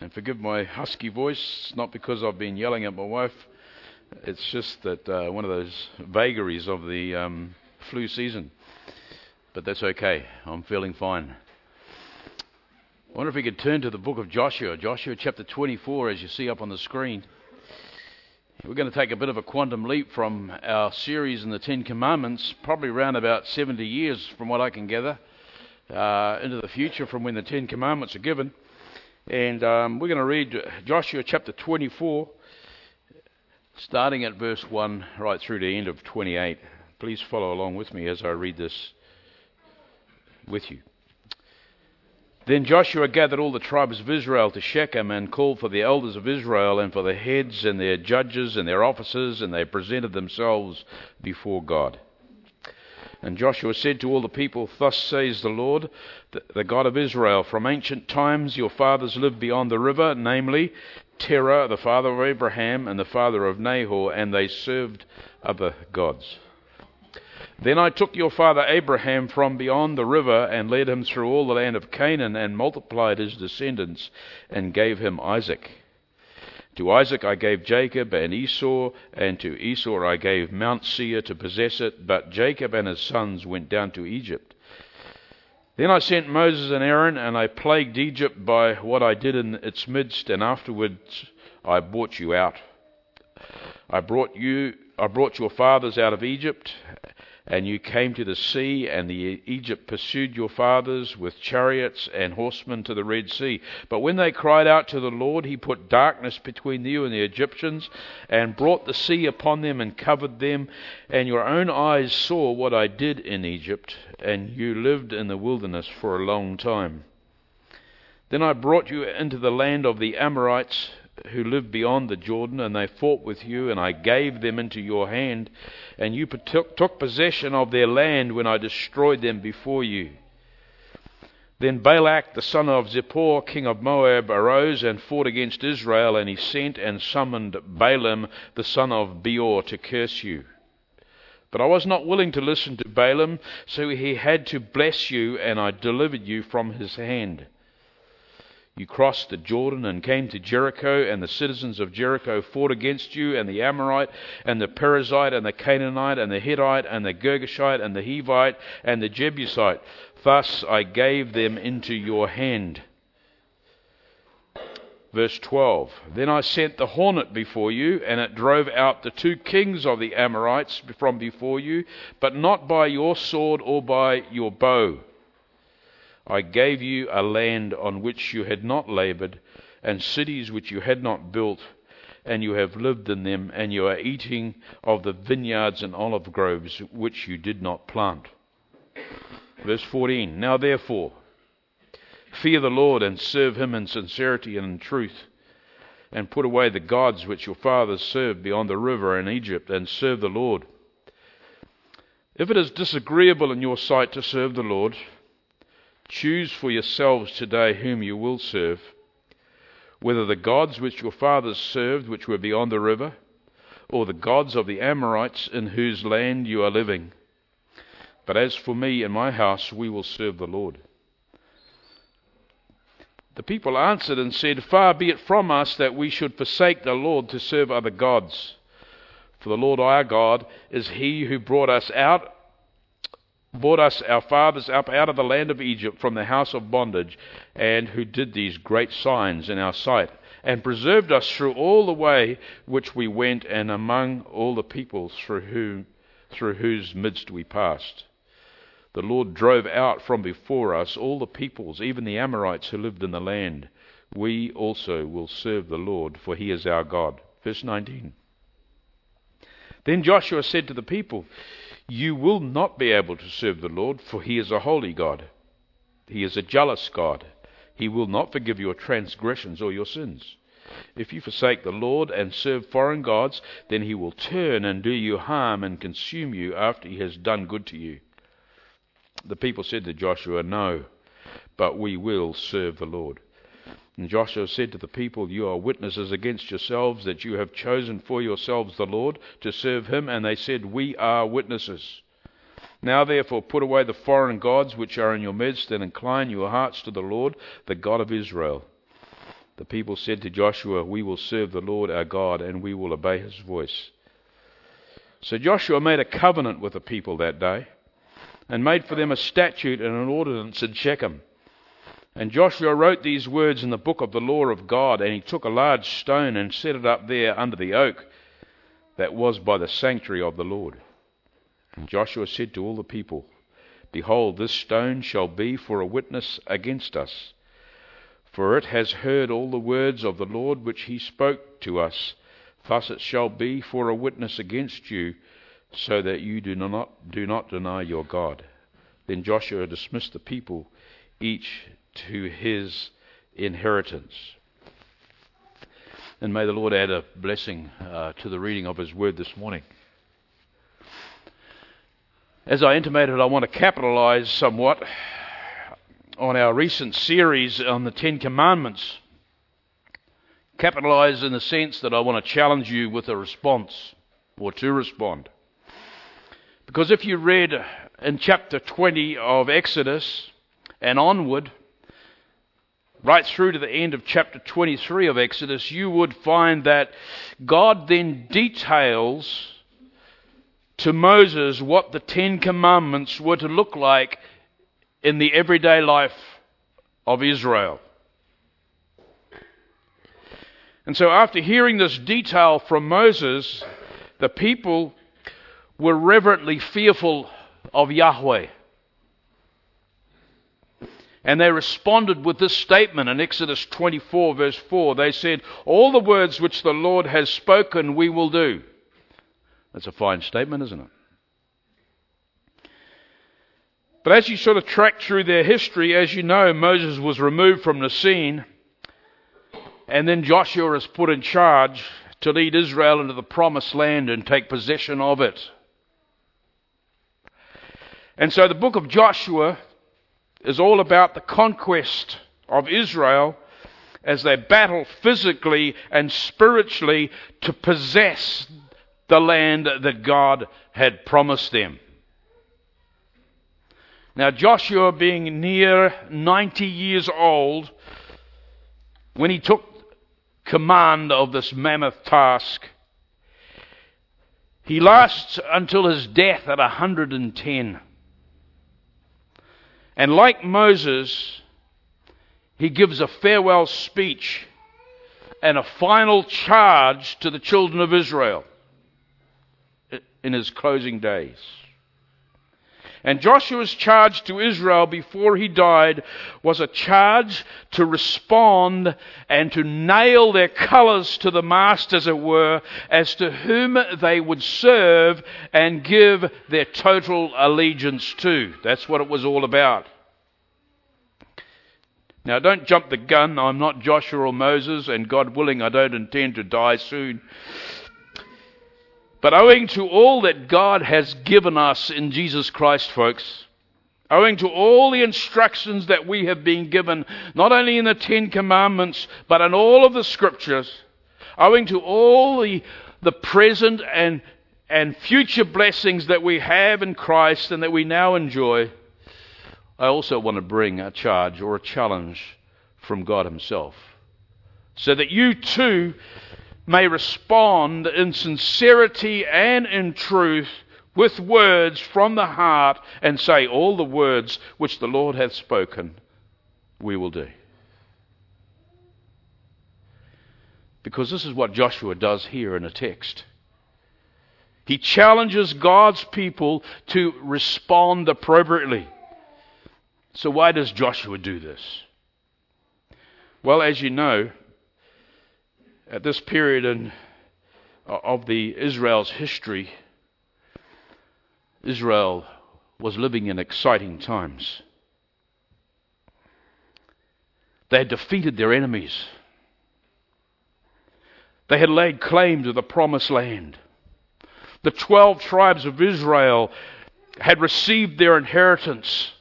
And forgive my husky voice, not because I've been yelling at my wife. It's just that one of those vagaries of the flu season. But that's okay. I'm feeling fine. I wonder if we could turn to the book of Joshua. Joshua chapter 24, as you see up on the screen. We're going to take a bit of a quantum leap from our series in the Ten Commandments, probably around about 70 years from what I can gather, into the future from when the Ten Commandments are given. And we're going to read Joshua chapter 24, starting at verse 1 right through to the end of 28. Please follow along with me as I read this with you. Then Joshua gathered all the tribes of Israel to Shechem and called for the elders of Israel and for the heads and their judges and their officers, and they presented themselves before God. And Joshua said to all the people, Thus says the Lord, the God of Israel, From ancient times your fathers lived beyond the river, namely Terah, the father of Abraham, and the father of Nahor, and they served other gods. Then I took your father Abraham from beyond the river and led him through all the land of Canaan and multiplied his descendants and gave him Isaac. To Isaac I gave Jacob and Esau, and to Esau I gave Mount Seir to possess it, but Jacob and his sons went down to Egypt. Then I sent Moses and Aaron, and I plagued Egypt by what I did in its midst, and afterwards I brought you out. I brought your fathers out of Egypt, and you came to the sea, and Egypt pursued your fathers with chariots and horsemen to the Red Sea. But when they cried out to the Lord, he put darkness between you and the Egyptians, and brought the sea upon them and covered them. And your own eyes saw what I did in Egypt, and you lived in the wilderness for a long time. Then I brought you into the land of the Amorites, who lived beyond the Jordan, and they fought with you, and I gave them into your hand, and you took possession of their land when I destroyed them before you. Then Balak, the son of Zippor, king of Moab, arose and fought against Israel, and he sent and summoned Balaam, the son of Beor, to curse you. But I was not willing to listen to Balaam, so he had to bless you, and I delivered you from his hand. You crossed the Jordan and came to Jericho, and the citizens of Jericho fought against you, and the Amorite, and the Perizzite, and the Canaanite, and the Hittite, and the Girgashite, and the Hivite, and the Jebusite. Thus I gave them into your hand. Verse 12, Then I sent the hornet before you, and it drove out the two kings of the Amorites from before you, but not by your sword or by your bow. I gave you a land on which you had not laboured, and cities which you had not built, and you have lived in them, and you are eating of the vineyards and olive groves which you did not plant. Verse 14, Now therefore, fear the Lord, and serve him in sincerity and in truth, and put away the gods which your fathers served beyond the river in Egypt, and serve the Lord. If it is disagreeable in your sight to serve the Lord, choose for yourselves today whom you will serve, whether the gods which your fathers served, which were beyond the river, or the gods of the Amorites in whose land you are living. But as for me and my house, we will serve the Lord. The people answered and said, Far be it from us that we should forsake the Lord to serve other gods. For the Lord our God is he who brought us our fathers up out of the land of Egypt from the house of bondage, and who did these great signs in our sight, and preserved us through all the way which we went, and among all the peoples through whose midst we passed. The Lord drove out from before us all the peoples, even the Amorites who lived in the land. We also will serve the Lord, for he is our God. Verse 19. Then Joshua said to the people, You will not be able to serve the Lord, for he is a holy God. He is a jealous God. He will not forgive your transgressions or your sins. If you forsake the Lord and serve foreign gods, then he will turn and do you harm and consume you after he has done good to you. The people said to Joshua, No, but we will serve the Lord. And Joshua said to the people, You are witnesses against yourselves that you have chosen for yourselves the Lord to serve him. And they said, We are witnesses. Now therefore put away the foreign gods which are in your midst, and incline your hearts to the Lord, the God of Israel. The people said to Joshua, "We will serve the Lord our God, and we will obey his voice." So Joshua made a covenant with the people that day, and made for them a statute and an ordinance in Shechem. And Joshua wrote these words in the book of the law of God, and he took a large stone and set it up there under the oak that was by the sanctuary of the Lord. And Joshua said to all the people, "Behold, this stone shall be for a witness against us, for it has heard all the words of the Lord which he spoke to us. Thus it shall be for a witness against you, so that you do not deny your God." Then Joshua dismissed the people, each to his inheritance. And may the Lord add a blessing to the reading of his word this morning. As I intimated, I want to capitalize somewhat on our recent series on the Ten Commandments. Capitalize in the sense that I want to challenge you with a response, or to respond. Because if you read in chapter 20 of Exodus and onward, right through to the end of chapter 23 of Exodus, you would find that God then details to Moses what the Ten Commandments were to look like in the everyday life of Israel. And so after hearing this detail from Moses, the people were reverently fearful of Yahweh. And they responded with this statement in Exodus 24 verse 4. They said, "All the words which the Lord has spoken we will do." That's a fine statement, isn't it? But as you sort of track through their history, as you know, Moses was removed from the scene, and then Joshua is put in charge to lead Israel into the promised land and take possession of it. And so the book of Joshua is all about the conquest of Israel as they battle physically and spiritually to possess the land that God had promised them. Now Joshua, being near 90 years old, when he took command of this mammoth task, he lasts until his death at 110. And like Moses, he gives a farewell speech and a final charge to the children of Israel in his closing days. And Joshua's charge to Israel before he died was a charge to respond and to nail their colours to the mast, as it were, as to whom they would serve and give their total allegiance to. That's what it was all about. Now, don't jump the gun. I'm not Joshua or Moses, and God willing, I don't intend to die soon. But owing to all that God has given us in Jesus Christ, folks, owing to all the instructions that we have been given, not only in the Ten Commandments, but in all of the Scriptures, owing to all the present and future blessings that we have in Christ and that we now enjoy, I also want to bring a charge or a challenge from God himself, so that you too may respond in sincerity and in truth with words from the heart and say, "All the words which the Lord hath spoken, we will do." Because this is what Joshua does here in the text. He challenges God's people to respond appropriately. So why does Joshua do this? Well, as you know, at this period of Israel's history, Israel was living in exciting times. They had defeated their enemies. They had laid claim to the promised land. The 12 tribes of Israel had received their inheritance.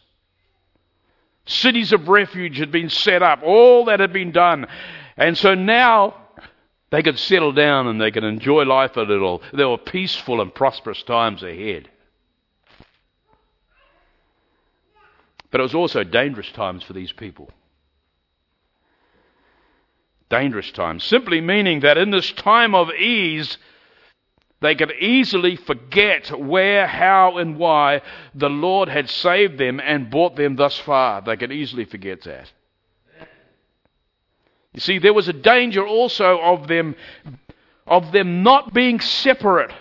Cities of refuge had been set up. All that had been done. And so now they could settle down and they could enjoy life a little. There were peaceful and prosperous times ahead. But it was also dangerous times for these people. dangerous time, simply meaning that in this time of ease, they could easily forget where, how, and why the Lord had saved them and brought them thus far. They could easily forget that. You see, there was a danger also of them not being separate,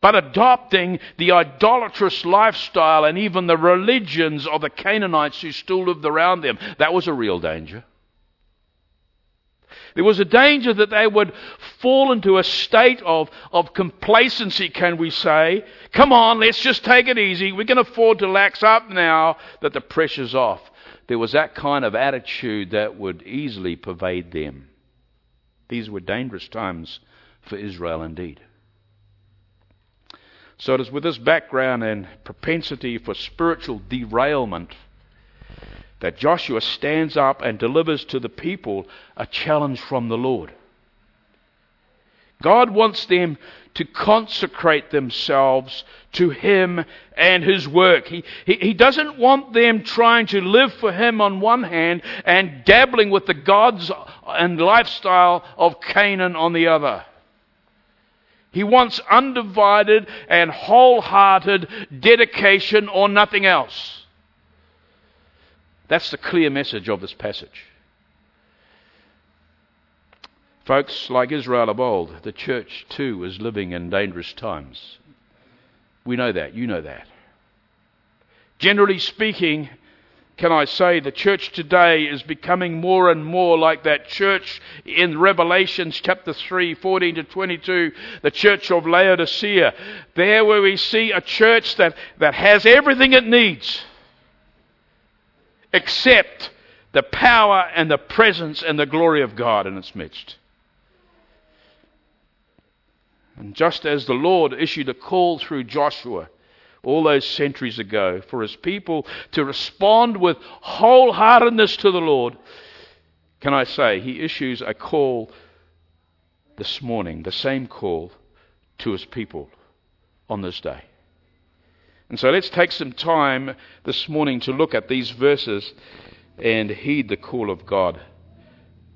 but adopting the idolatrous lifestyle and even the religions of the Canaanites who still lived around them. That was a real danger. There was a danger that they would fall into a state of complacency, can we say. Come on, let's just take it easy. We can afford to lax up now that the pressure's off. There was that kind of attitude that would easily pervade them. These were dangerous times for Israel indeed. So it is with this background and propensity for spiritual derailment that Joshua stands up and delivers to the people a challenge from the Lord. God wants them to consecrate themselves to Him and His work. He doesn't want them trying to live for Him on one hand and dabbling with the gods and lifestyle of Canaan on the other. He wants undivided and wholehearted dedication or nothing else. That's the clear message of this passage. Folks, like Israel of old, the church too is living in dangerous times. We know that, you know that. Generally speaking, can I say the church today is becoming more and more like that church in Revelations chapter 3, 14 to 22, the church of Laodicea. There where we see a church that has everything it needs, except the power and the presence and the glory of God in its midst. And just as the Lord issued a call through Joshua all those centuries ago for His people to respond with wholeheartedness to the Lord, can I say, He issues a call this morning, the same call to His people on this day. And so let's take some time this morning to look at these verses and heed the call of God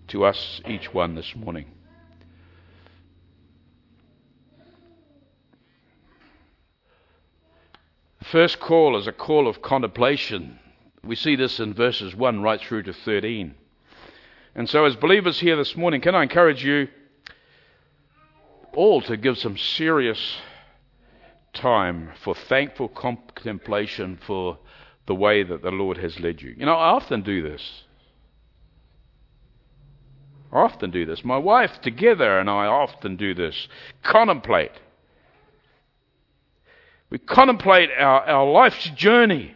to us, each one, this morning. The first call is a call of contemplation. We see this in verses 1 right through to 13. And so as believers here this morning, can I encourage you all to give some serious time for thankful contemplation for the way that the Lord has led you. You know, I often do this. My wife together and I often do this. Contemplate. We contemplate our life's journey.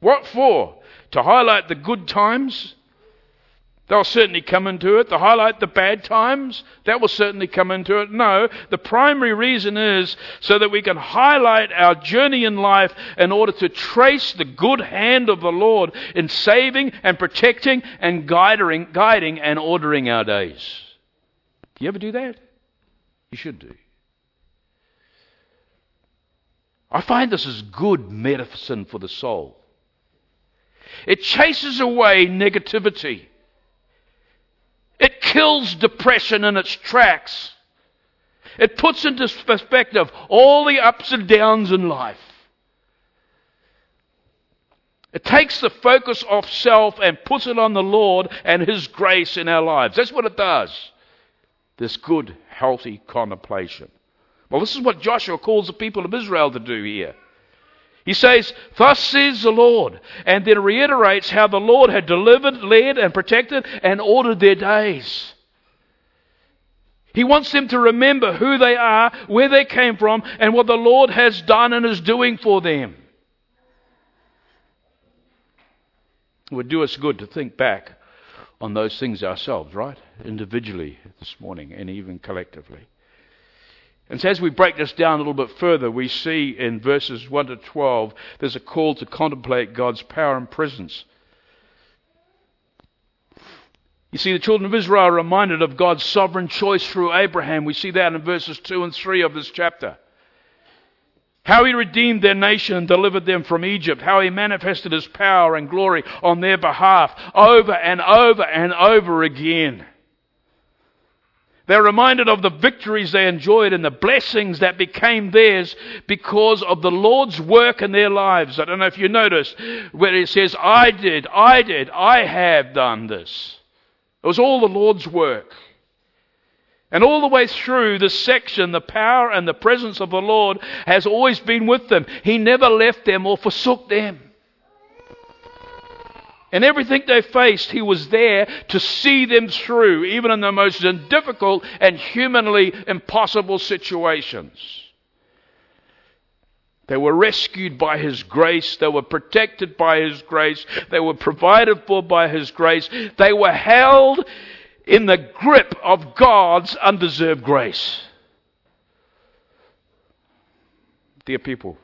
What for? To highlight the good times? They'll certainly come into it. To highlight the bad times, that will certainly come into it. No, the primary reason is so that we can highlight our journey in life in order to trace the good hand of the Lord in saving and protecting and guiding and ordering our days. Do you ever do that? You should do. I find this is good medicine for the soul. It chases away negativity. It kills depression in its tracks. It puts into perspective all the ups and downs in life. It takes the focus off self and puts it on the Lord and His grace in our lives. That's what it does. This good, healthy contemplation. Well, this is what Joshua calls the people of Israel to do here. He says, "Thus says the Lord," and then reiterates how the Lord had delivered, led, and protected and ordered their days. He wants them to remember who they are, where they came from, and what the Lord has done and is doing for them. It would do us good to think back on those things ourselves, right? Individually this morning and even collectively. And so as we break this down a little bit further, we see in verses 1 to 12, there's a call to contemplate God's power and presence. You see, the children of Israel are reminded of God's sovereign choice through Abraham. We see that in verses 2 and 3 of this chapter. How he redeemed their nation and delivered them from Egypt. How he manifested his power and glory on their behalf over and over and over again. They're reminded of the victories they enjoyed and the blessings that became theirs because of the Lord's work in their lives. I don't know if you notice where it says, I did, I have done this. It was all the Lord's work. And all the way through this section, the power and the presence of the Lord has always been with them. He never left them or forsook them. And everything they faced, He was there to see them through, even in the most difficult and humanly impossible situations. They were rescued by His grace. They were protected by His grace. They were provided for by His grace. They were held in the grip of God's undeserved grace. Dear people,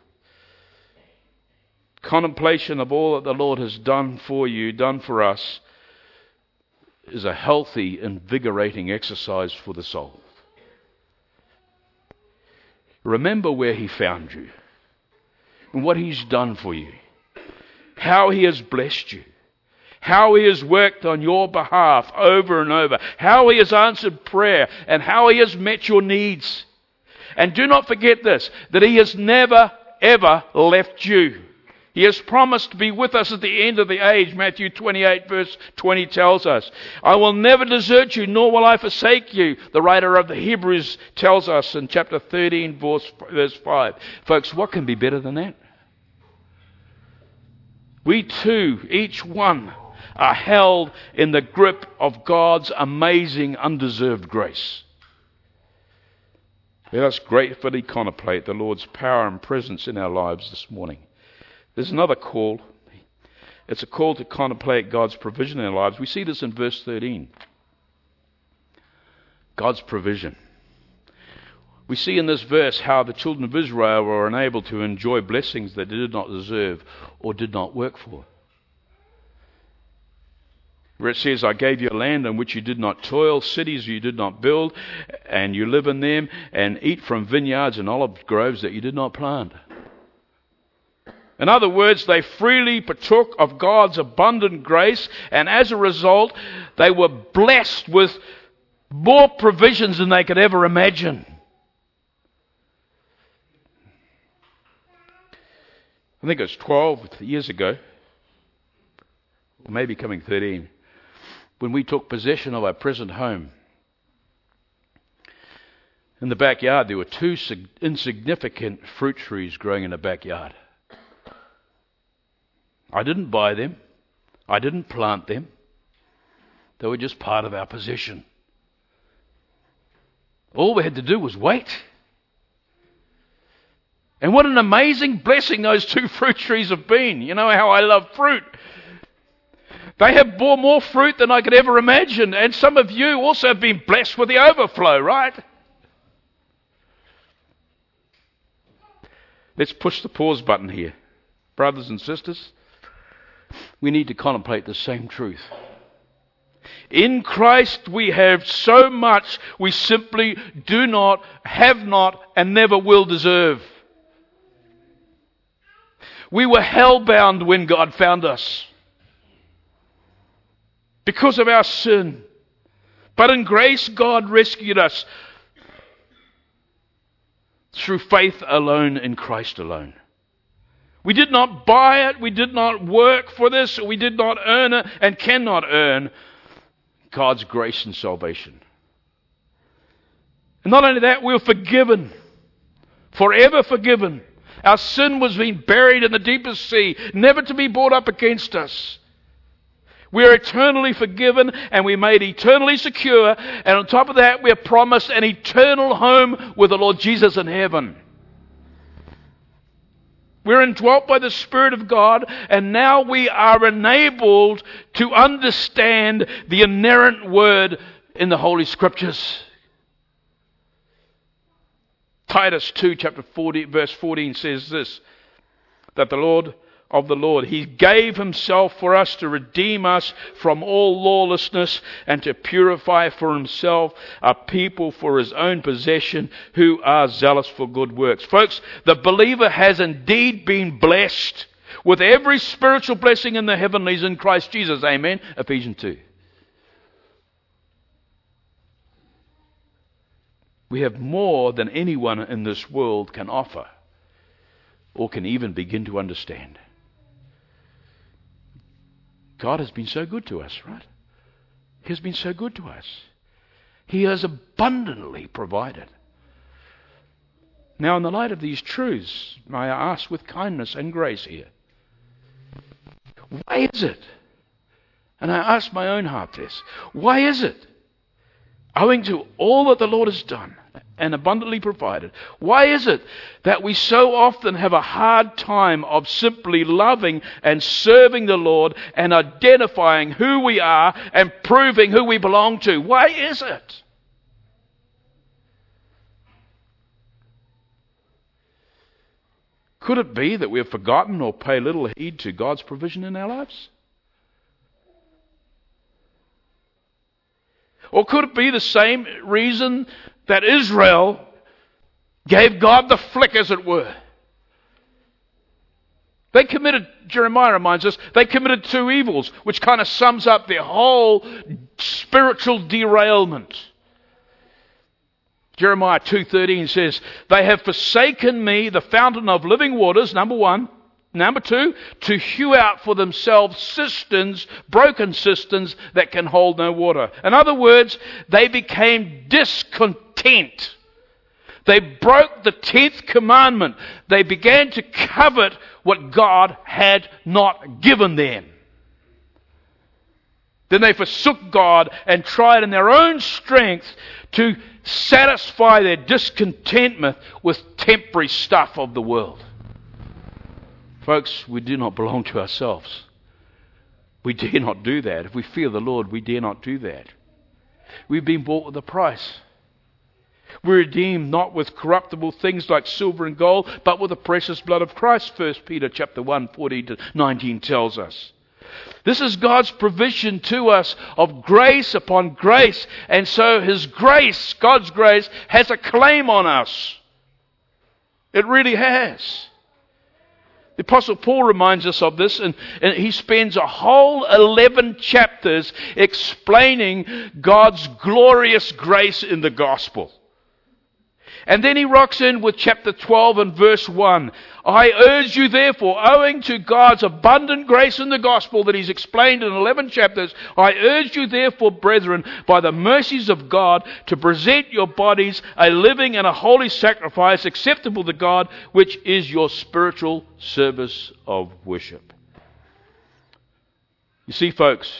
contemplation of all that the Lord has done for you, done for us, is a healthy, invigorating exercise for the soul. Remember where He found you and what He's done for you, how He has blessed you, how He has worked on your behalf over and over, how He has answered prayer, and how He has met your needs. And do not forget this, that He has never, ever left you. He has promised to be with us at the end of the age. Matthew 28 verse 20 tells us, I will never desert you, nor will I forsake you. The writer of the Hebrews tells us in chapter 13 verse 5. Folks, what can be better than that? We too, each one, are held in the grip of God's amazing, undeserved grace. Let us gratefully contemplate the Lord's power and presence in our lives this morning. There's another call. It's a call to contemplate God's provision in our lives. We see this in verse 13. God's provision. We see in this verse how the children of Israel were unable to enjoy blessings that they did not deserve or did not work for. Where it says, I gave you a land on which you did not toil, cities you did not build, and you live in them, and eat from vineyards and olive groves that you did not plant. In other words, they freely partook of God's abundant grace, and as a result, they were blessed with more provisions than they could ever imagine. I think it was 12 years ago, or maybe coming 13, when we took possession of our present home. In the backyard, there were two insignificant fruit trees growing in the backyard. I didn't buy them. I didn't plant them. They were just part of our possession. All we had to do was wait. And what an amazing blessing those two fruit trees have been. You know how I love fruit. They have bore more fruit than I could ever imagine. And some of you also have been blessed with the overflow, right? Let's push the pause button here. Brothers and sisters, we need to contemplate the same truth. In Christ we have so much we simply do not, have not, and never will deserve. We were hellbound when God found us because of our sin. But in grace, God rescued us through faith alone in Christ alone. We did not buy it. We did not work for this. We did not earn it and cannot earn God's grace and salvation. And not only that, we were forgiven, forever forgiven. Our sin was being buried in the deepest sea, never to be brought up against us. We are eternally forgiven and we are made eternally secure. And on top of that, we are promised an eternal home with the Lord Jesus in heaven. We're indwelt by the Spirit of God, and now we are enabled to understand the inerrant word in the Holy Scriptures. Titus 2, chapter 40, verse 14 says this, that the Lord of the Lord. He gave himself for us to redeem us from all lawlessness and to purify for himself a people for his own possession who are zealous for good works. Folks, the believer has indeed been blessed with every spiritual blessing in the heavenlies in Christ Jesus. Amen. Ephesians 2. We have more than anyone in this world can offer or can even begin to understand. God has been so good to us, right? He has been so good to us. He has abundantly provided. Now, in the light of these truths, may I ask with kindness and grace here, why is it? And I ask my own heart this. Why is it, owing to all that the Lord has done and abundantly provided, why is it that we so often have a hard time of simply loving and serving the Lord and identifying who we are and proving who we belong to? Why is it? Could it be that we have forgotten or pay little heed to God's provision in our lives? Or could it be the same reason that Israel gave God the flick, as it were? They committed, Jeremiah reminds us, they committed two evils, which kind of sums up their whole spiritual derailment. Jeremiah 2:13 says, they have forsaken me, the fountain of living waters, number one. Number two, to hew out for themselves cisterns, broken cisterns that can hold no water. In other words, they became discontent. They broke the 10th commandment. They began to covet what God had not given them. Then they forsook God and tried in their own strength to satisfy their discontentment with temporary stuff of the world. Folks, we do not belong to ourselves. We dare not do that. If we fear the Lord, we dare not do that. We've been bought with a price. We're redeemed not with corruptible things like silver and gold, but with the precious blood of Christ, 1 Peter chapter 1, 14-19 tells us. This is God's provision to us of grace upon grace, and so His grace, God's grace, has a claim on us. It really has. The Apostle Paul reminds us of this, and he spends a whole 11 chapters explaining God's glorious grace in the gospel. And then he rocks in with chapter 12 and verse 1. I urge you therefore, owing to God's abundant grace in the gospel that he's explained in 11 chapters, I urge you therefore, brethren, by the mercies of God, to present your bodies a living and a holy sacrifice acceptable to God, which is your spiritual service of worship. You see, folks,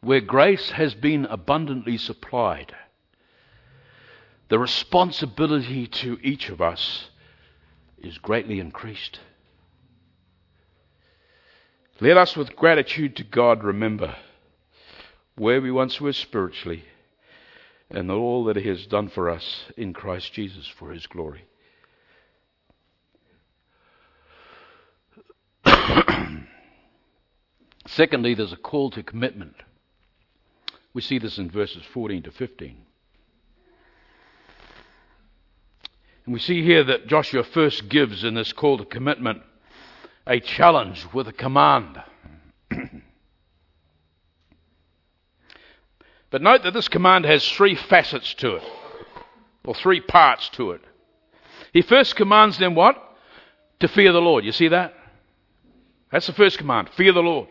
where grace has been abundantly supplied, the responsibility to each of us is greatly increased. Let us with gratitude to God remember where we once were spiritually and all that He has done for us in Christ Jesus for His glory. Secondly, there's a call to commitment. We see this in verses 14 to 15. And we see here that Joshua first gives in this call to commitment a challenge with a command. But note that this command has three facets to it, or three parts to it. He first commands them what? To fear the Lord. You see that? That's the first command, fear the Lord.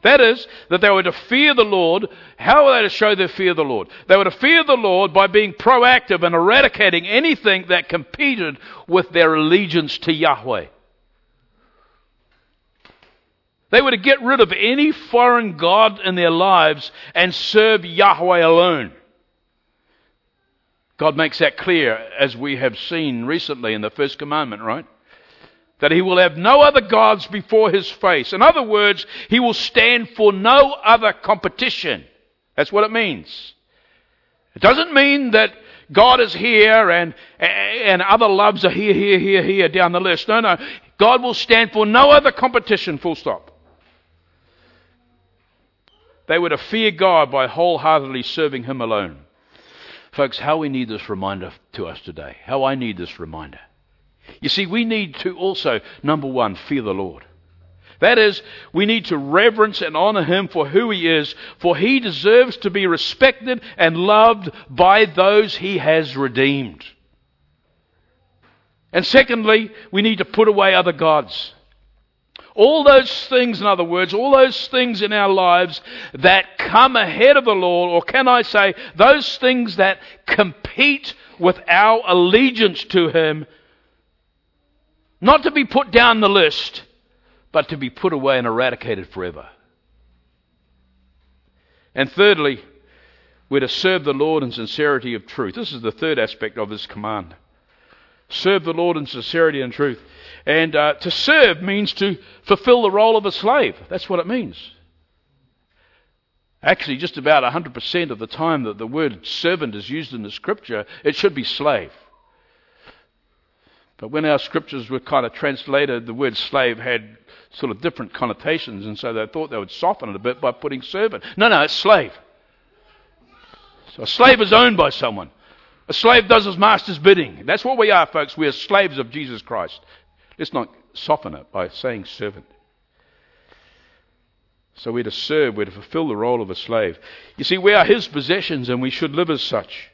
That is, that they were to fear the Lord. How were they to show their fear of the Lord? They were to fear the Lord by being proactive and eradicating anything that competed with their allegiance to Yahweh. They were to get rid of any foreign god in their lives and serve Yahweh alone. God makes that clear, as we have seen recently in the first commandment, right? That he will have no other gods before his face. In other words, he will stand for no other competition. That's what it means. It doesn't mean that God is here and other loves are here, down the list. No. God will stand for no other competition, full stop. They were to fear God by wholeheartedly serving Him alone. Folks, how we need this reminder to us today. How I need this reminder. You see, we need to also, number one, fear the Lord. That is, we need to reverence and honor Him for who He is, for He deserves to be respected and loved by those He has redeemed. And secondly, we need to put away other gods. All those things, in other words, all those things in our lives that come ahead of the Lord, or can I say, those things that compete with our allegiance to Him, not to be put down the list, but to be put away and eradicated forever. And thirdly, we're to serve the Lord in sincerity of truth. This is the third aspect of this command. Serve the Lord in sincerity and truth. And to serve means to fulfill the role of a slave. That's what it means. Actually, just about 100% of the time that the word servant is used in the Scripture, it should be slave. But when our Scriptures were kind of translated, the word slave had sort of different connotations, and so they thought they would soften it a bit by putting servant. No, it's slave. So a slave is owned by someone. A slave does his master's bidding. That's what we are, folks. We are slaves of Jesus Christ. Let's not soften it by saying servant. So we're to serve, we're to fulfill the role of a slave. You see, we are His possessions and we should live as such,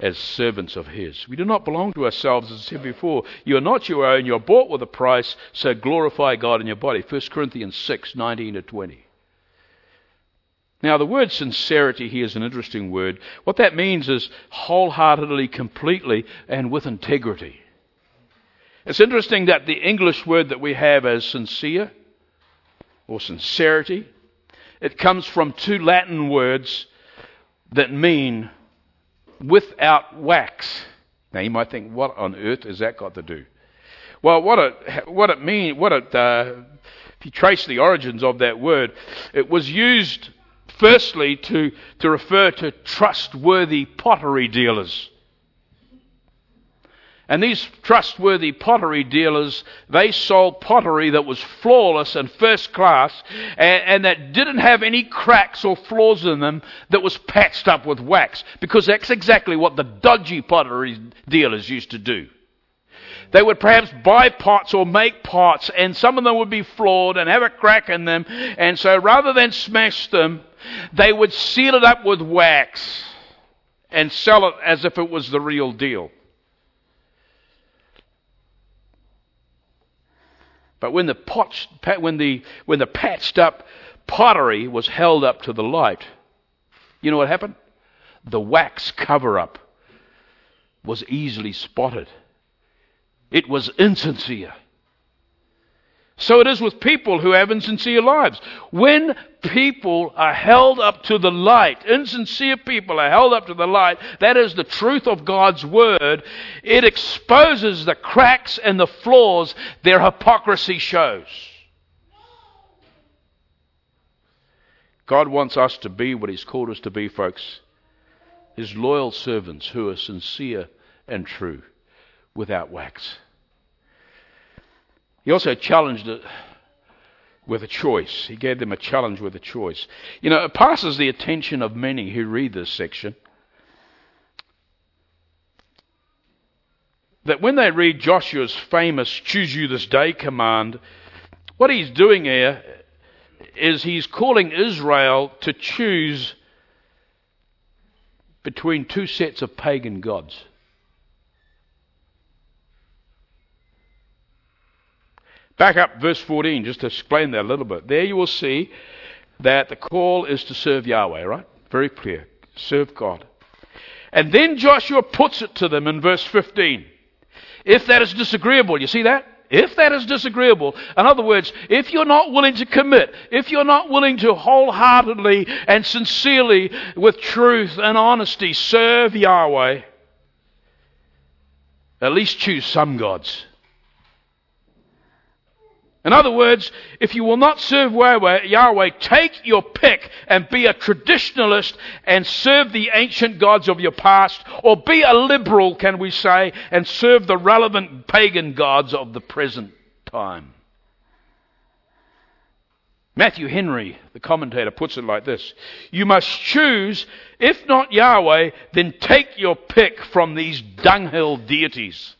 as servants of His. We do not belong to ourselves, as I said before. You are not your own, you are bought with a price, so glorify God in your body. 1 Corinthians 6, 19-20. Now, the word sincerity here is an interesting word. What that means is wholeheartedly, completely, and with integrity. It's interesting that the English word that we have as sincere or sincerity, it comes from two Latin words that mean without wax. Now, you might think, what on earth has that got to do? Well, if you trace the origins of that word, it was used firstly to refer to trustworthy pottery dealers. And these trustworthy pottery dealers, they sold pottery that was flawless and first class and that didn't have any cracks or flaws in them, that was patched up with wax, because that's exactly what the dodgy pottery dealers used to do. They would perhaps buy pots or make pots, and some of them would be flawed and have a crack in them. And so rather than smash them, they would seal it up with wax and sell it as if it was the real deal. But when the patched up pottery was held up to the light, you know what happened? The wax cover-up was easily spotted. It was insincere. So it is with people who have insincere lives. When people are held up to the light, insincere people are held up to the light, that is the truth of God's word, it exposes the cracks and the flaws their hypocrisy shows. God wants us to be what He's called us to be, folks. His loyal servants who are sincere and true, without wax. He also challenged it with a choice. He gave them a challenge with a choice. You know, it passes the attention of many who read this section that when they read Joshua's famous choose you this day command, what he's doing here is he's calling Israel to choose between two sets of pagan gods. Back up verse 14, just to explain that a little bit. There you will see that the call is to serve Yahweh, right? Very clear. Serve God. And then Joshua puts it to them in verse 15. If that is disagreeable, you see that? If that is disagreeable, in other words, if you're not willing to commit, if you're not willing to wholeheartedly and sincerely with truth and honesty serve Yahweh, at least choose some gods. In other words, if you will not serve Yahweh, take your pick and be a traditionalist and serve the ancient gods of your past, or be a liberal, can we say, and serve the relevant pagan gods of the present time. Matthew Henry, the commentator, puts it like this: you must choose, if not Yahweh, then take your pick from these dunghill deities.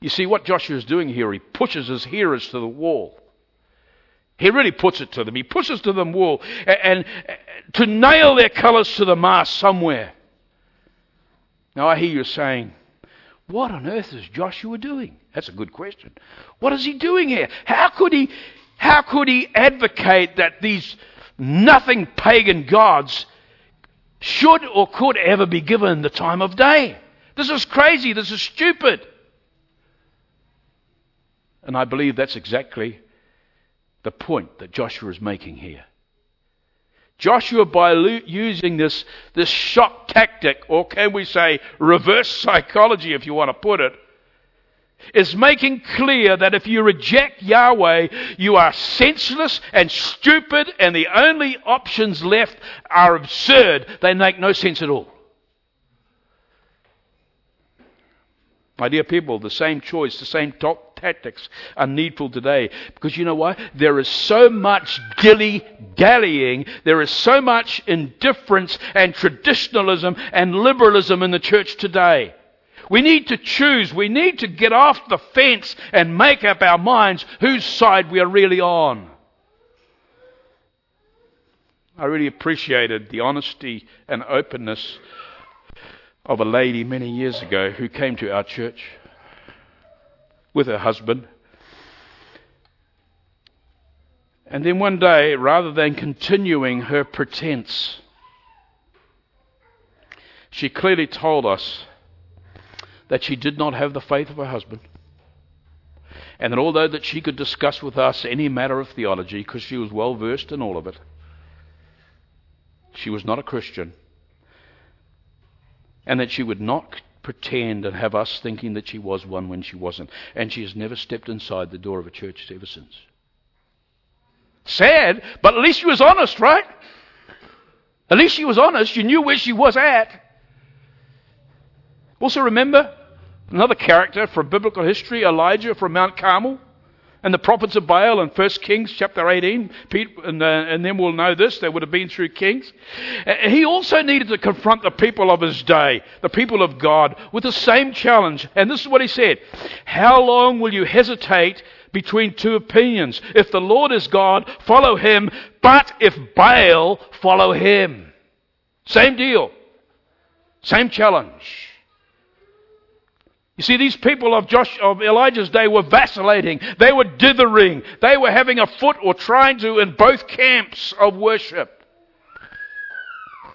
You see, what Joshua is doing here, he pushes his hearers to the wall. He really puts it to them. He pushes to the wall and to nail their colors to the mast somewhere. Now, I hear you saying, what on earth is Joshua doing? That's a good question. What is he doing here? How could he advocate that these nothing pagan gods should or could ever be given the time of day? This is crazy. This is stupid. And I believe that's exactly the point that Joshua is making here. Joshua, by using this shock tactic, or can we say reverse psychology if you want to put it, is making clear that if you reject Yahweh, you are senseless and stupid, and the only options left are absurd. They make no sense at all. My dear people, the same choice, the same tactics are needful today. Because you know why? There is so much dilly-dallying, there is so much indifference and traditionalism and liberalism in the church today. We need to choose, we need to get off the fence and make up our minds whose side we are really on. I really appreciated the honesty and openness of a lady many years ago who came to our church with her husband. And then one day, rather than continuing her pretense, she clearly told us that she did not have the faith of her husband, and that although that she could discuss with us any matter of theology, because she was well versed in all of it, she was not a Christian, and that she would not pretend and have us thinking that she was one when she wasn't. And she has never stepped inside the door of a church ever since. Sad, but at least she was honest, right? At least she was honest. She knew where she was at. Also remember another character from biblical history, Elijah from Mount Carmel, and the prophets of Baal in 1 Kings chapter 18. And then we'll know this, they would have been through Kings. He also needed to confront the people of his day, the people of God, with the same challenge. And this is what he said: how long will you hesitate between two opinions? If the Lord is God, follow him, but if Baal, follow him. Same deal, same challenge. You see, these people of Elijah's day were vacillating. They were dithering. They were having a foot or trying to in both camps of worship.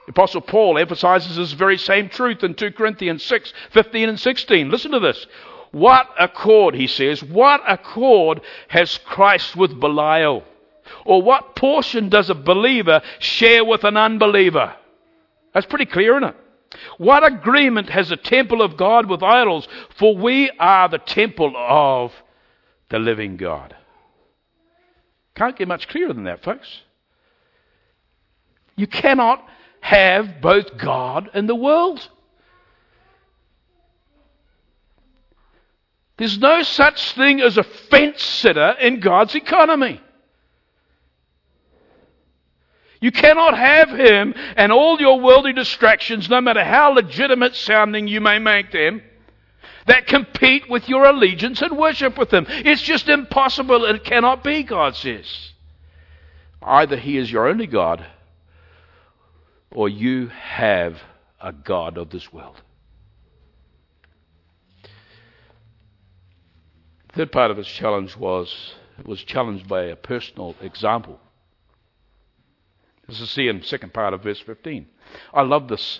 The Apostle Paul emphasizes this very same truth in 2 Corinthians 6, 15 and 16. Listen to this. What accord, he says, what accord has Christ with Belial? Or what portion does a believer share with an unbeliever? That's pretty clear, isn't it? What agreement has the temple of God with idols? For we are the temple of the living God. Can't get much clearer than that, folks. You cannot have both God and the world. There's no such thing as a fence sitter in God's economy. You cannot have him and all your worldly distractions, no matter how legitimate sounding you may make them, that compete with your allegiance and worship with him. It's just impossible. It cannot be, God says. Either he is your only God, or you have a god of this world. The third part of his challenge was challenged by a personal example. This is the second part of verse 15. I love this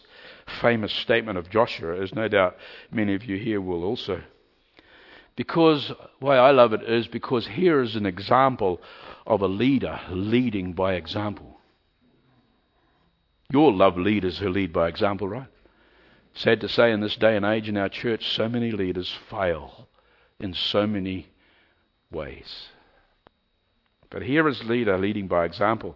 famous statement of Joshua, as no doubt many of you here will also. Because, why I love it is because here is an example of a leader leading by example. You all love leaders who lead by example, right? Sad to say, in this day and age in our church, so many leaders fail in so many ways. But here is leader leading by example.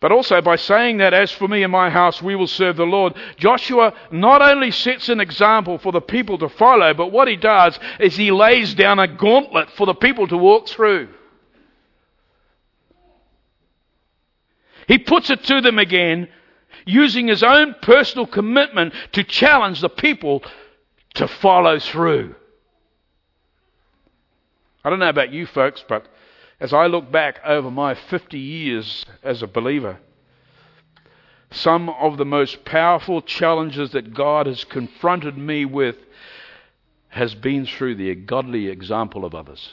But also by saying that, as for me and my house, we will serve the Lord. Joshua not only sets an example for the people to follow, but what he does is he lays down a gauntlet for the people to walk through. He puts it to them again, using his own personal commitment to challenge the people to follow through. I don't know about you folks, but as I look back over my 50 years as a believer, some of the most powerful challenges that God has confronted me with has been through the godly example of others.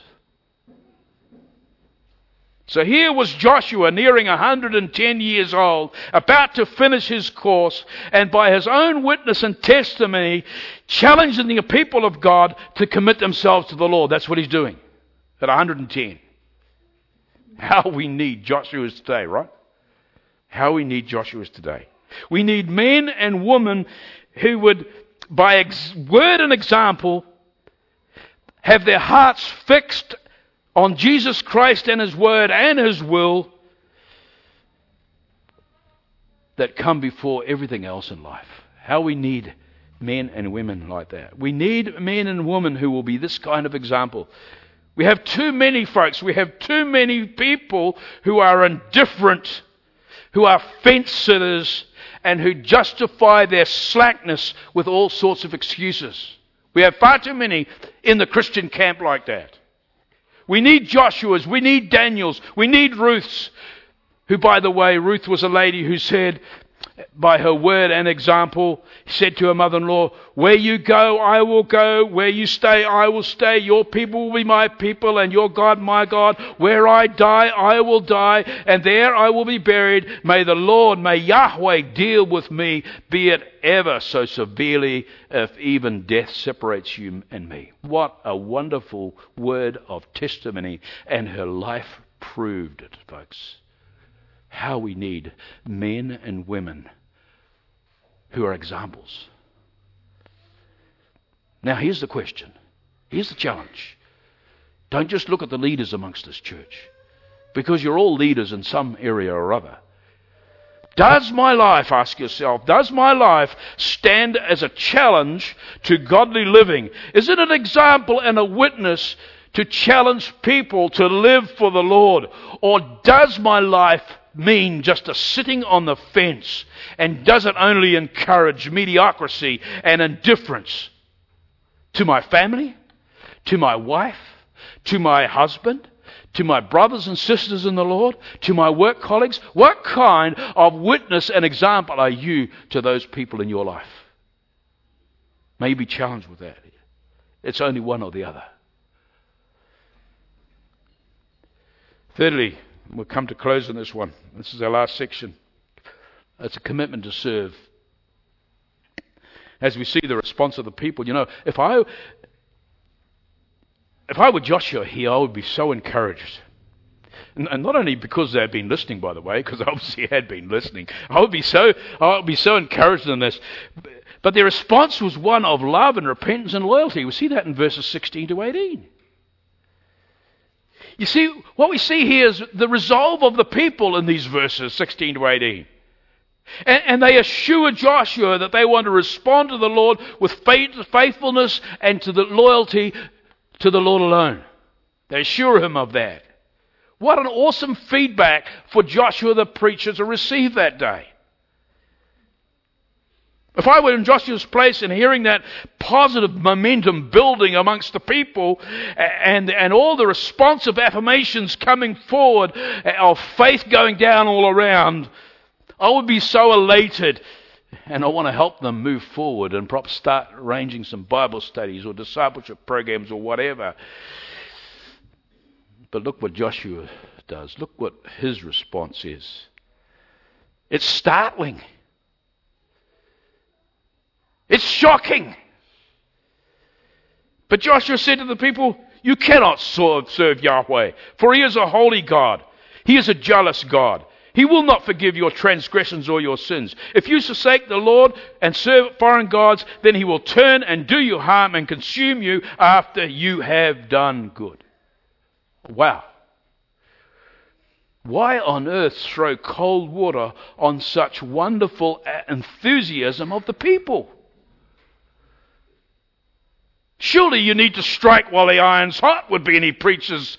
So here was Joshua, nearing 110 years old, about to finish his course, and by his own witness and testimony, challenging the people of God to commit themselves to the Lord. That's what he's doing at 110. How we need Joshua's today, right? How we need Joshua's today. We need men and women who would, by word and example, have their hearts fixed on Jesus Christ and His Word and His will, that come before everything else in life. How we need men and women like that. We need men and women who will be this kind of example. We have too many folks, we have too many people who are indifferent, who are fence sitters, and who justify their slackness with all sorts of excuses. We have far too many in the Christian camp like that. We need Joshuas, we need Daniels, we need Ruths, who, by the way, Ruth was a lady who said, by her word and example, said to her mother-in-law, "Where you go, I will go. Where you stay, I will stay. Your people will be my people, and your God, my God. Where I die, I will die, and there I will be buried. May the Lord, may Yahweh deal with me, be it ever so severely, if even death separates you and me." What a wonderful word of testimony, and her life proved it, folks. How we need men and women who are examples. Now here's the question. Here's the challenge. Don't just look at the leaders amongst this church, because you're all leaders in some area or other. Does my life, ask yourself, does my life stand as a challenge to godly living? Is it an example and a witness to challenge people to live for the Lord? Or does my life mean just a sitting on the fence, and does it only encourage mediocrity and indifference to my family, to my wife, to my husband, to my brothers and sisters in the Lord, to my work colleagues? What kind of witness and example are you to those people in your life? May you be challenged with that. It's only one or the other. Thirdly, we'll come to close on this one. This is our last section. It's a commitment to serve. As we see the response of the people, you know, if I were Joshua here, I would be so encouraged. And not only because they've been listening, by the way, because obviously they had been listening. I would be so encouraged in this. But their response was one of love and repentance and loyalty. We see that in verses 16 to 18. You see, what we see here is the resolve of the people in these verses, 16 to 18. And they assure Joshua that they want to respond to the Lord with faithfulness and to the loyalty to the Lord alone. They assure him of that. What an awesome feedback for Joshua the preacher to receive that day. If I were in Joshua's place and hearing that positive momentum building amongst the people, and all the responsive affirmations coming forward of faith going down all around, I would be so elated, and I want to help them move forward and perhaps start arranging some Bible studies or discipleship programs or whatever. But look what Joshua does. Look what his response is. It's startling. It's shocking. But Joshua said to the people, "You cannot serve Yahweh, for He is a holy God. He is a jealous God. He will not forgive your transgressions or your sins. If you forsake the Lord and serve foreign gods, then he will turn and do you harm and consume you after you have done good. Wow. Why on earth throw cold water on such wonderful enthusiasm of the people? Surely you need to strike while the iron's hot would be any preacher's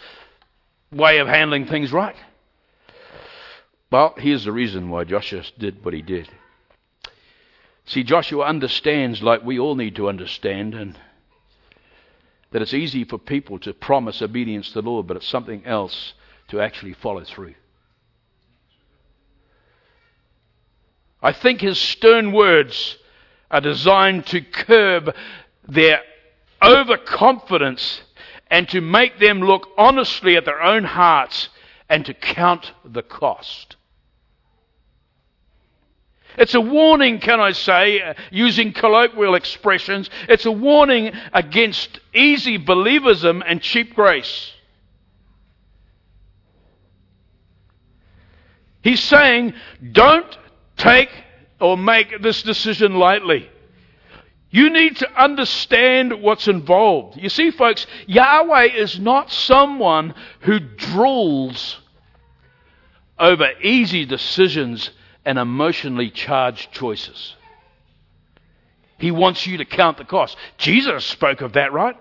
way of handling things right. Well, here's the reason why Joshua did what he did. See, Joshua understands, like we all need to understand, and that it's easy for people to promise obedience to the Lord, but it's something else to actually follow through. I think his stern words are designed to curb their overconfidence and to make them look honestly at their own hearts and to count the cost. It's a warning, can I say, using colloquial expressions, it's a warning against easy believism and cheap grace. He's saying, don't take or make this decision lightly. You need to understand what's involved. You see, folks, Yahweh is not someone who drools over easy decisions and emotionally charged choices. He wants you to count the cost. Jesus spoke of that, right?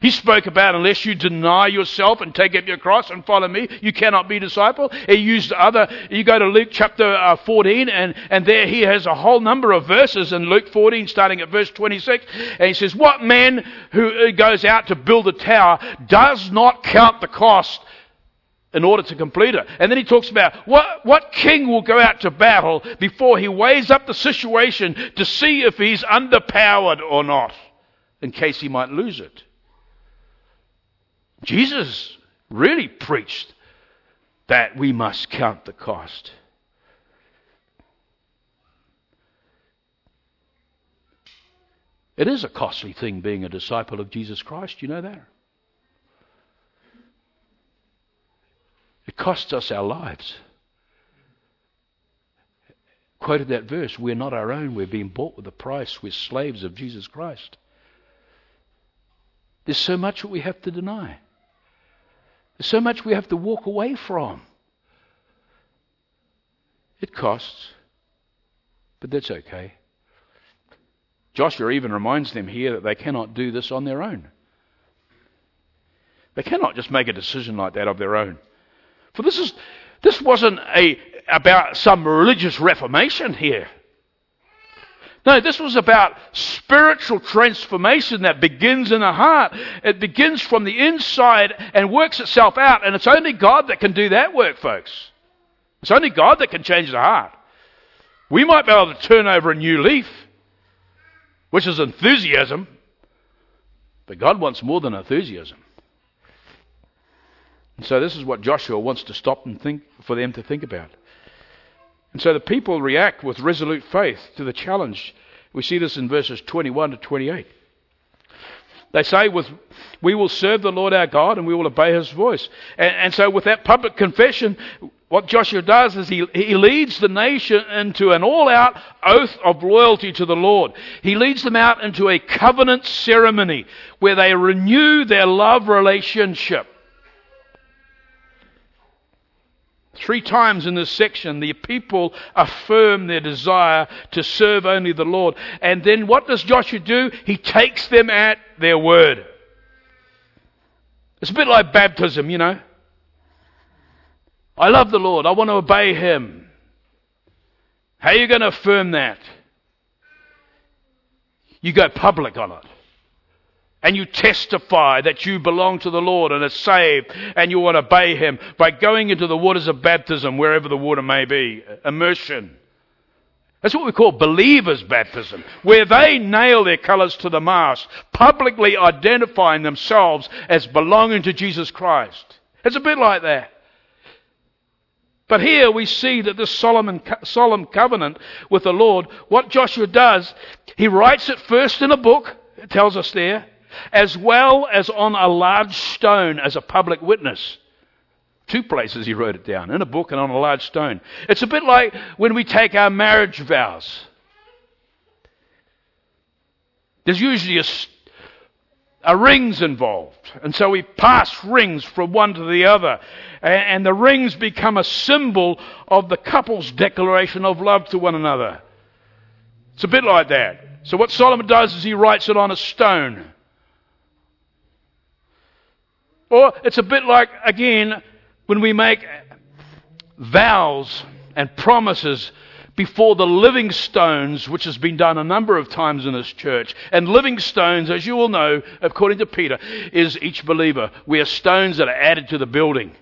He spoke about, unless you deny yourself and take up your cross and follow me, you cannot be disciple. He used other, you go to Luke chapter 14, and there he has a whole number of verses in Luke 14, starting at verse 26. And he says, what man who goes out to build a tower does not count the cost in order to complete it? And then he talks about, what king will go out to battle before he weighs up the situation to see if he's underpowered or not, in case he might lose it? Jesus really preached that we must count the cost. It is a costly thing being a disciple of Jesus Christ, you know that? It costs us our lives. Quoted that verse, we're not our own, we're being bought with a price, we're slaves of Jesus Christ. There's so much that we have to deny. There's so much we have to walk away from. It costs, but that's okay. Joshua even reminds them here that they cannot do this on their own. They cannot just make a decision like that of their own. For this wasn't about some religious reformation here. No, this was about spiritual transformation that begins in the heart. It begins from the inside and works itself out. And it's only God that can do that work, folks. It's only God that can change the heart. We might be able to turn over a new leaf, which is enthusiasm. But God wants more than enthusiasm. And so this is what Joshua wants to stop and think for them to think about. And so the people react with resolute faith to the challenge. We see this in verses 21 to 28. They say, we will serve the Lord our God and we will obey his voice. And so with that public confession, what Joshua does is he leads the nation into an all-out oath of loyalty to the Lord. He leads them out into a covenant ceremony where they renew their love relationship. 3 times in this section, the people affirm their desire to serve only the Lord. And then what does Joshua do? He takes them at their word. It's a bit like baptism, you know. I love the Lord. I want to obey him. How are you going to affirm that? You go public on it. And you testify that you belong to the Lord and are saved and you want to obey him by going into the waters of baptism, wherever the water may be, immersion. That's what we call believers' baptism, where they nail their colours to the mast, publicly identifying themselves as belonging to Jesus Christ. It's a bit like that. But here we see that this solemn covenant with the Lord, what Joshua does, he writes it first in a book, it tells us there, as well as on a large stone as a public witness Two places he wrote it down, in a book and on a large stone. It's a bit like when we take our marriage vows. There's usually a rings involved. And so we pass rings from one to the other. And the rings become a symbol of the couple's declaration of love to one another. It's a bit like that. So what Solomon does is he writes it on a stone. Or it's a bit like, again, when we make vows and promises before the living stones, which has been done a number of times in this church. And living stones, as you all know, according to Peter, is each believer. We are stones that are added to the building.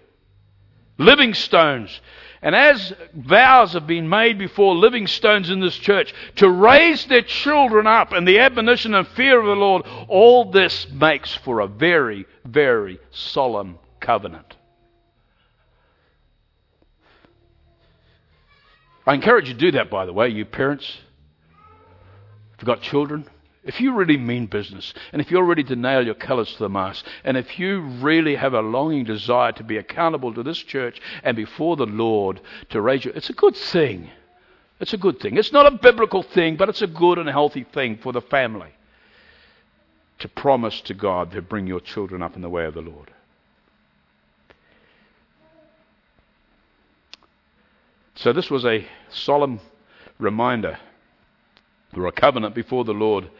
Living stones. And as vows have been made before living stones in this church to raise their children up in the admonition and fear of the Lord, all this makes for a very, very solemn covenant. I encourage you to do that, by the way, you parents. If you've got children, if you really mean business, and if you're ready to nail your colours to the mast, and if you really have a longing desire to be accountable to this church and before the Lord to raise you, it's a good thing. It's a good thing. It's not a biblical thing, but it's a good and healthy thing for the family to promise to God to bring your children up in the way of the Lord. So this was a solemn reminder, or a covenant before the Lord,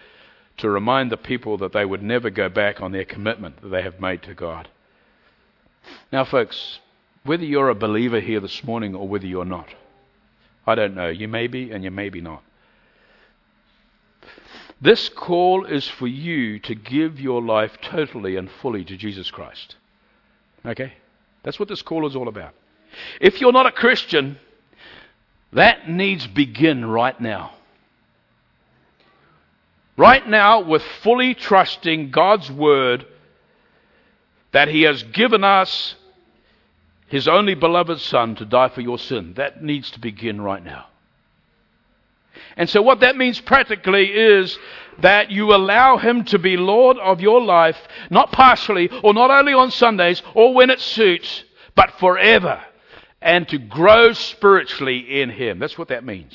to remind the people that they would never go back on their commitment that they have made to God. Now folks, whether you're a believer here this morning or whether you're not, I don't know. You may be and you may be not. This call is for you to give your life totally and fully to Jesus Christ. Okay? That's what this call is all about. If you're not a Christian, that needs begin right now. Right now, with fully trusting God's word that He has given us His only beloved Son to die for your sin. That needs to begin right now. And so what that means practically is that you allow Him to be Lord of your life, not partially or not only on Sundays or when it suits, but forever. And to grow spiritually in Him. That's what that means.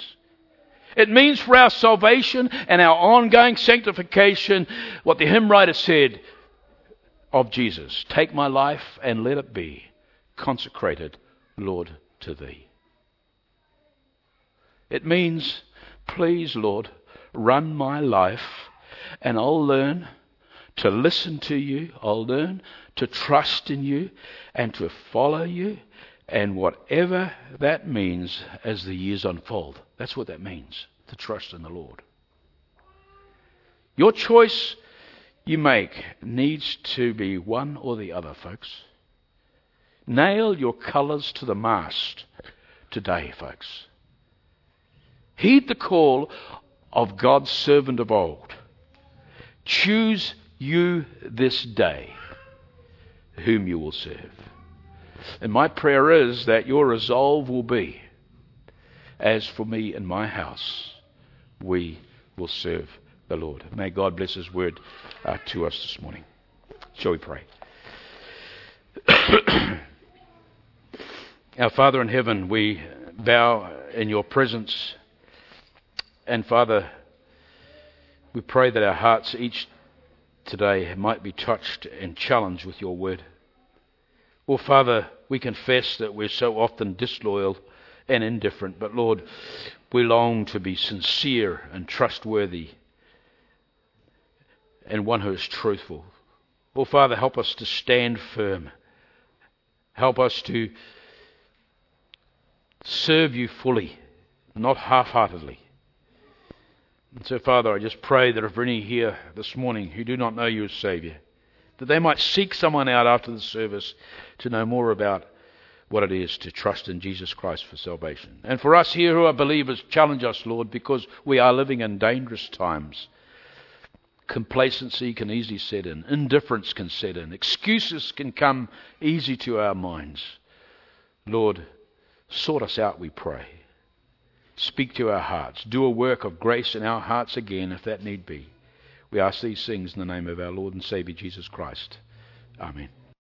It means for our salvation and our ongoing sanctification, what the hymn writer said of Jesus, "Take my life and let it be consecrated, Lord, to Thee." It means, please, Lord, run my life and I'll learn to listen to You. I'll learn to trust in You and to follow You. And whatever that means as the years unfold. That's what that means, to trust in the Lord. Your choice you make needs to be one or the other, folks. Nail your colours to the mast today, folks. Heed the call of God's servant of old. Choose you this day whom you will serve. And my prayer is that your resolve will be, as for me and my house, we will serve the Lord. May God bless His word to us this morning. Shall we pray? Our Father in heaven, we bow in Your presence. And Father, we pray that our hearts each today might be touched and challenged with Your word. Oh, Father, we confess that we're so often disloyal and indifferent, but Lord, we long to be sincere and trustworthy and one who is truthful. Oh, Father, help us to stand firm. Help us to serve You fully, not half-heartedly. And so, Father, I just pray that if there are any here this morning who do not know You as Saviour, that they might seek someone out after the service to know more about what it is to trust in Jesus Christ for salvation. And for us here who are believers, challenge us, Lord, because we are living in dangerous times. Complacency can easily set in. Indifference can set in. Excuses can come easy to our minds. Lord, sort us out, we pray. Speak to our hearts. Do a work of grace in our hearts again, if that need be. We ask these things in the name of our Lord and Saviour Jesus Christ. Amen.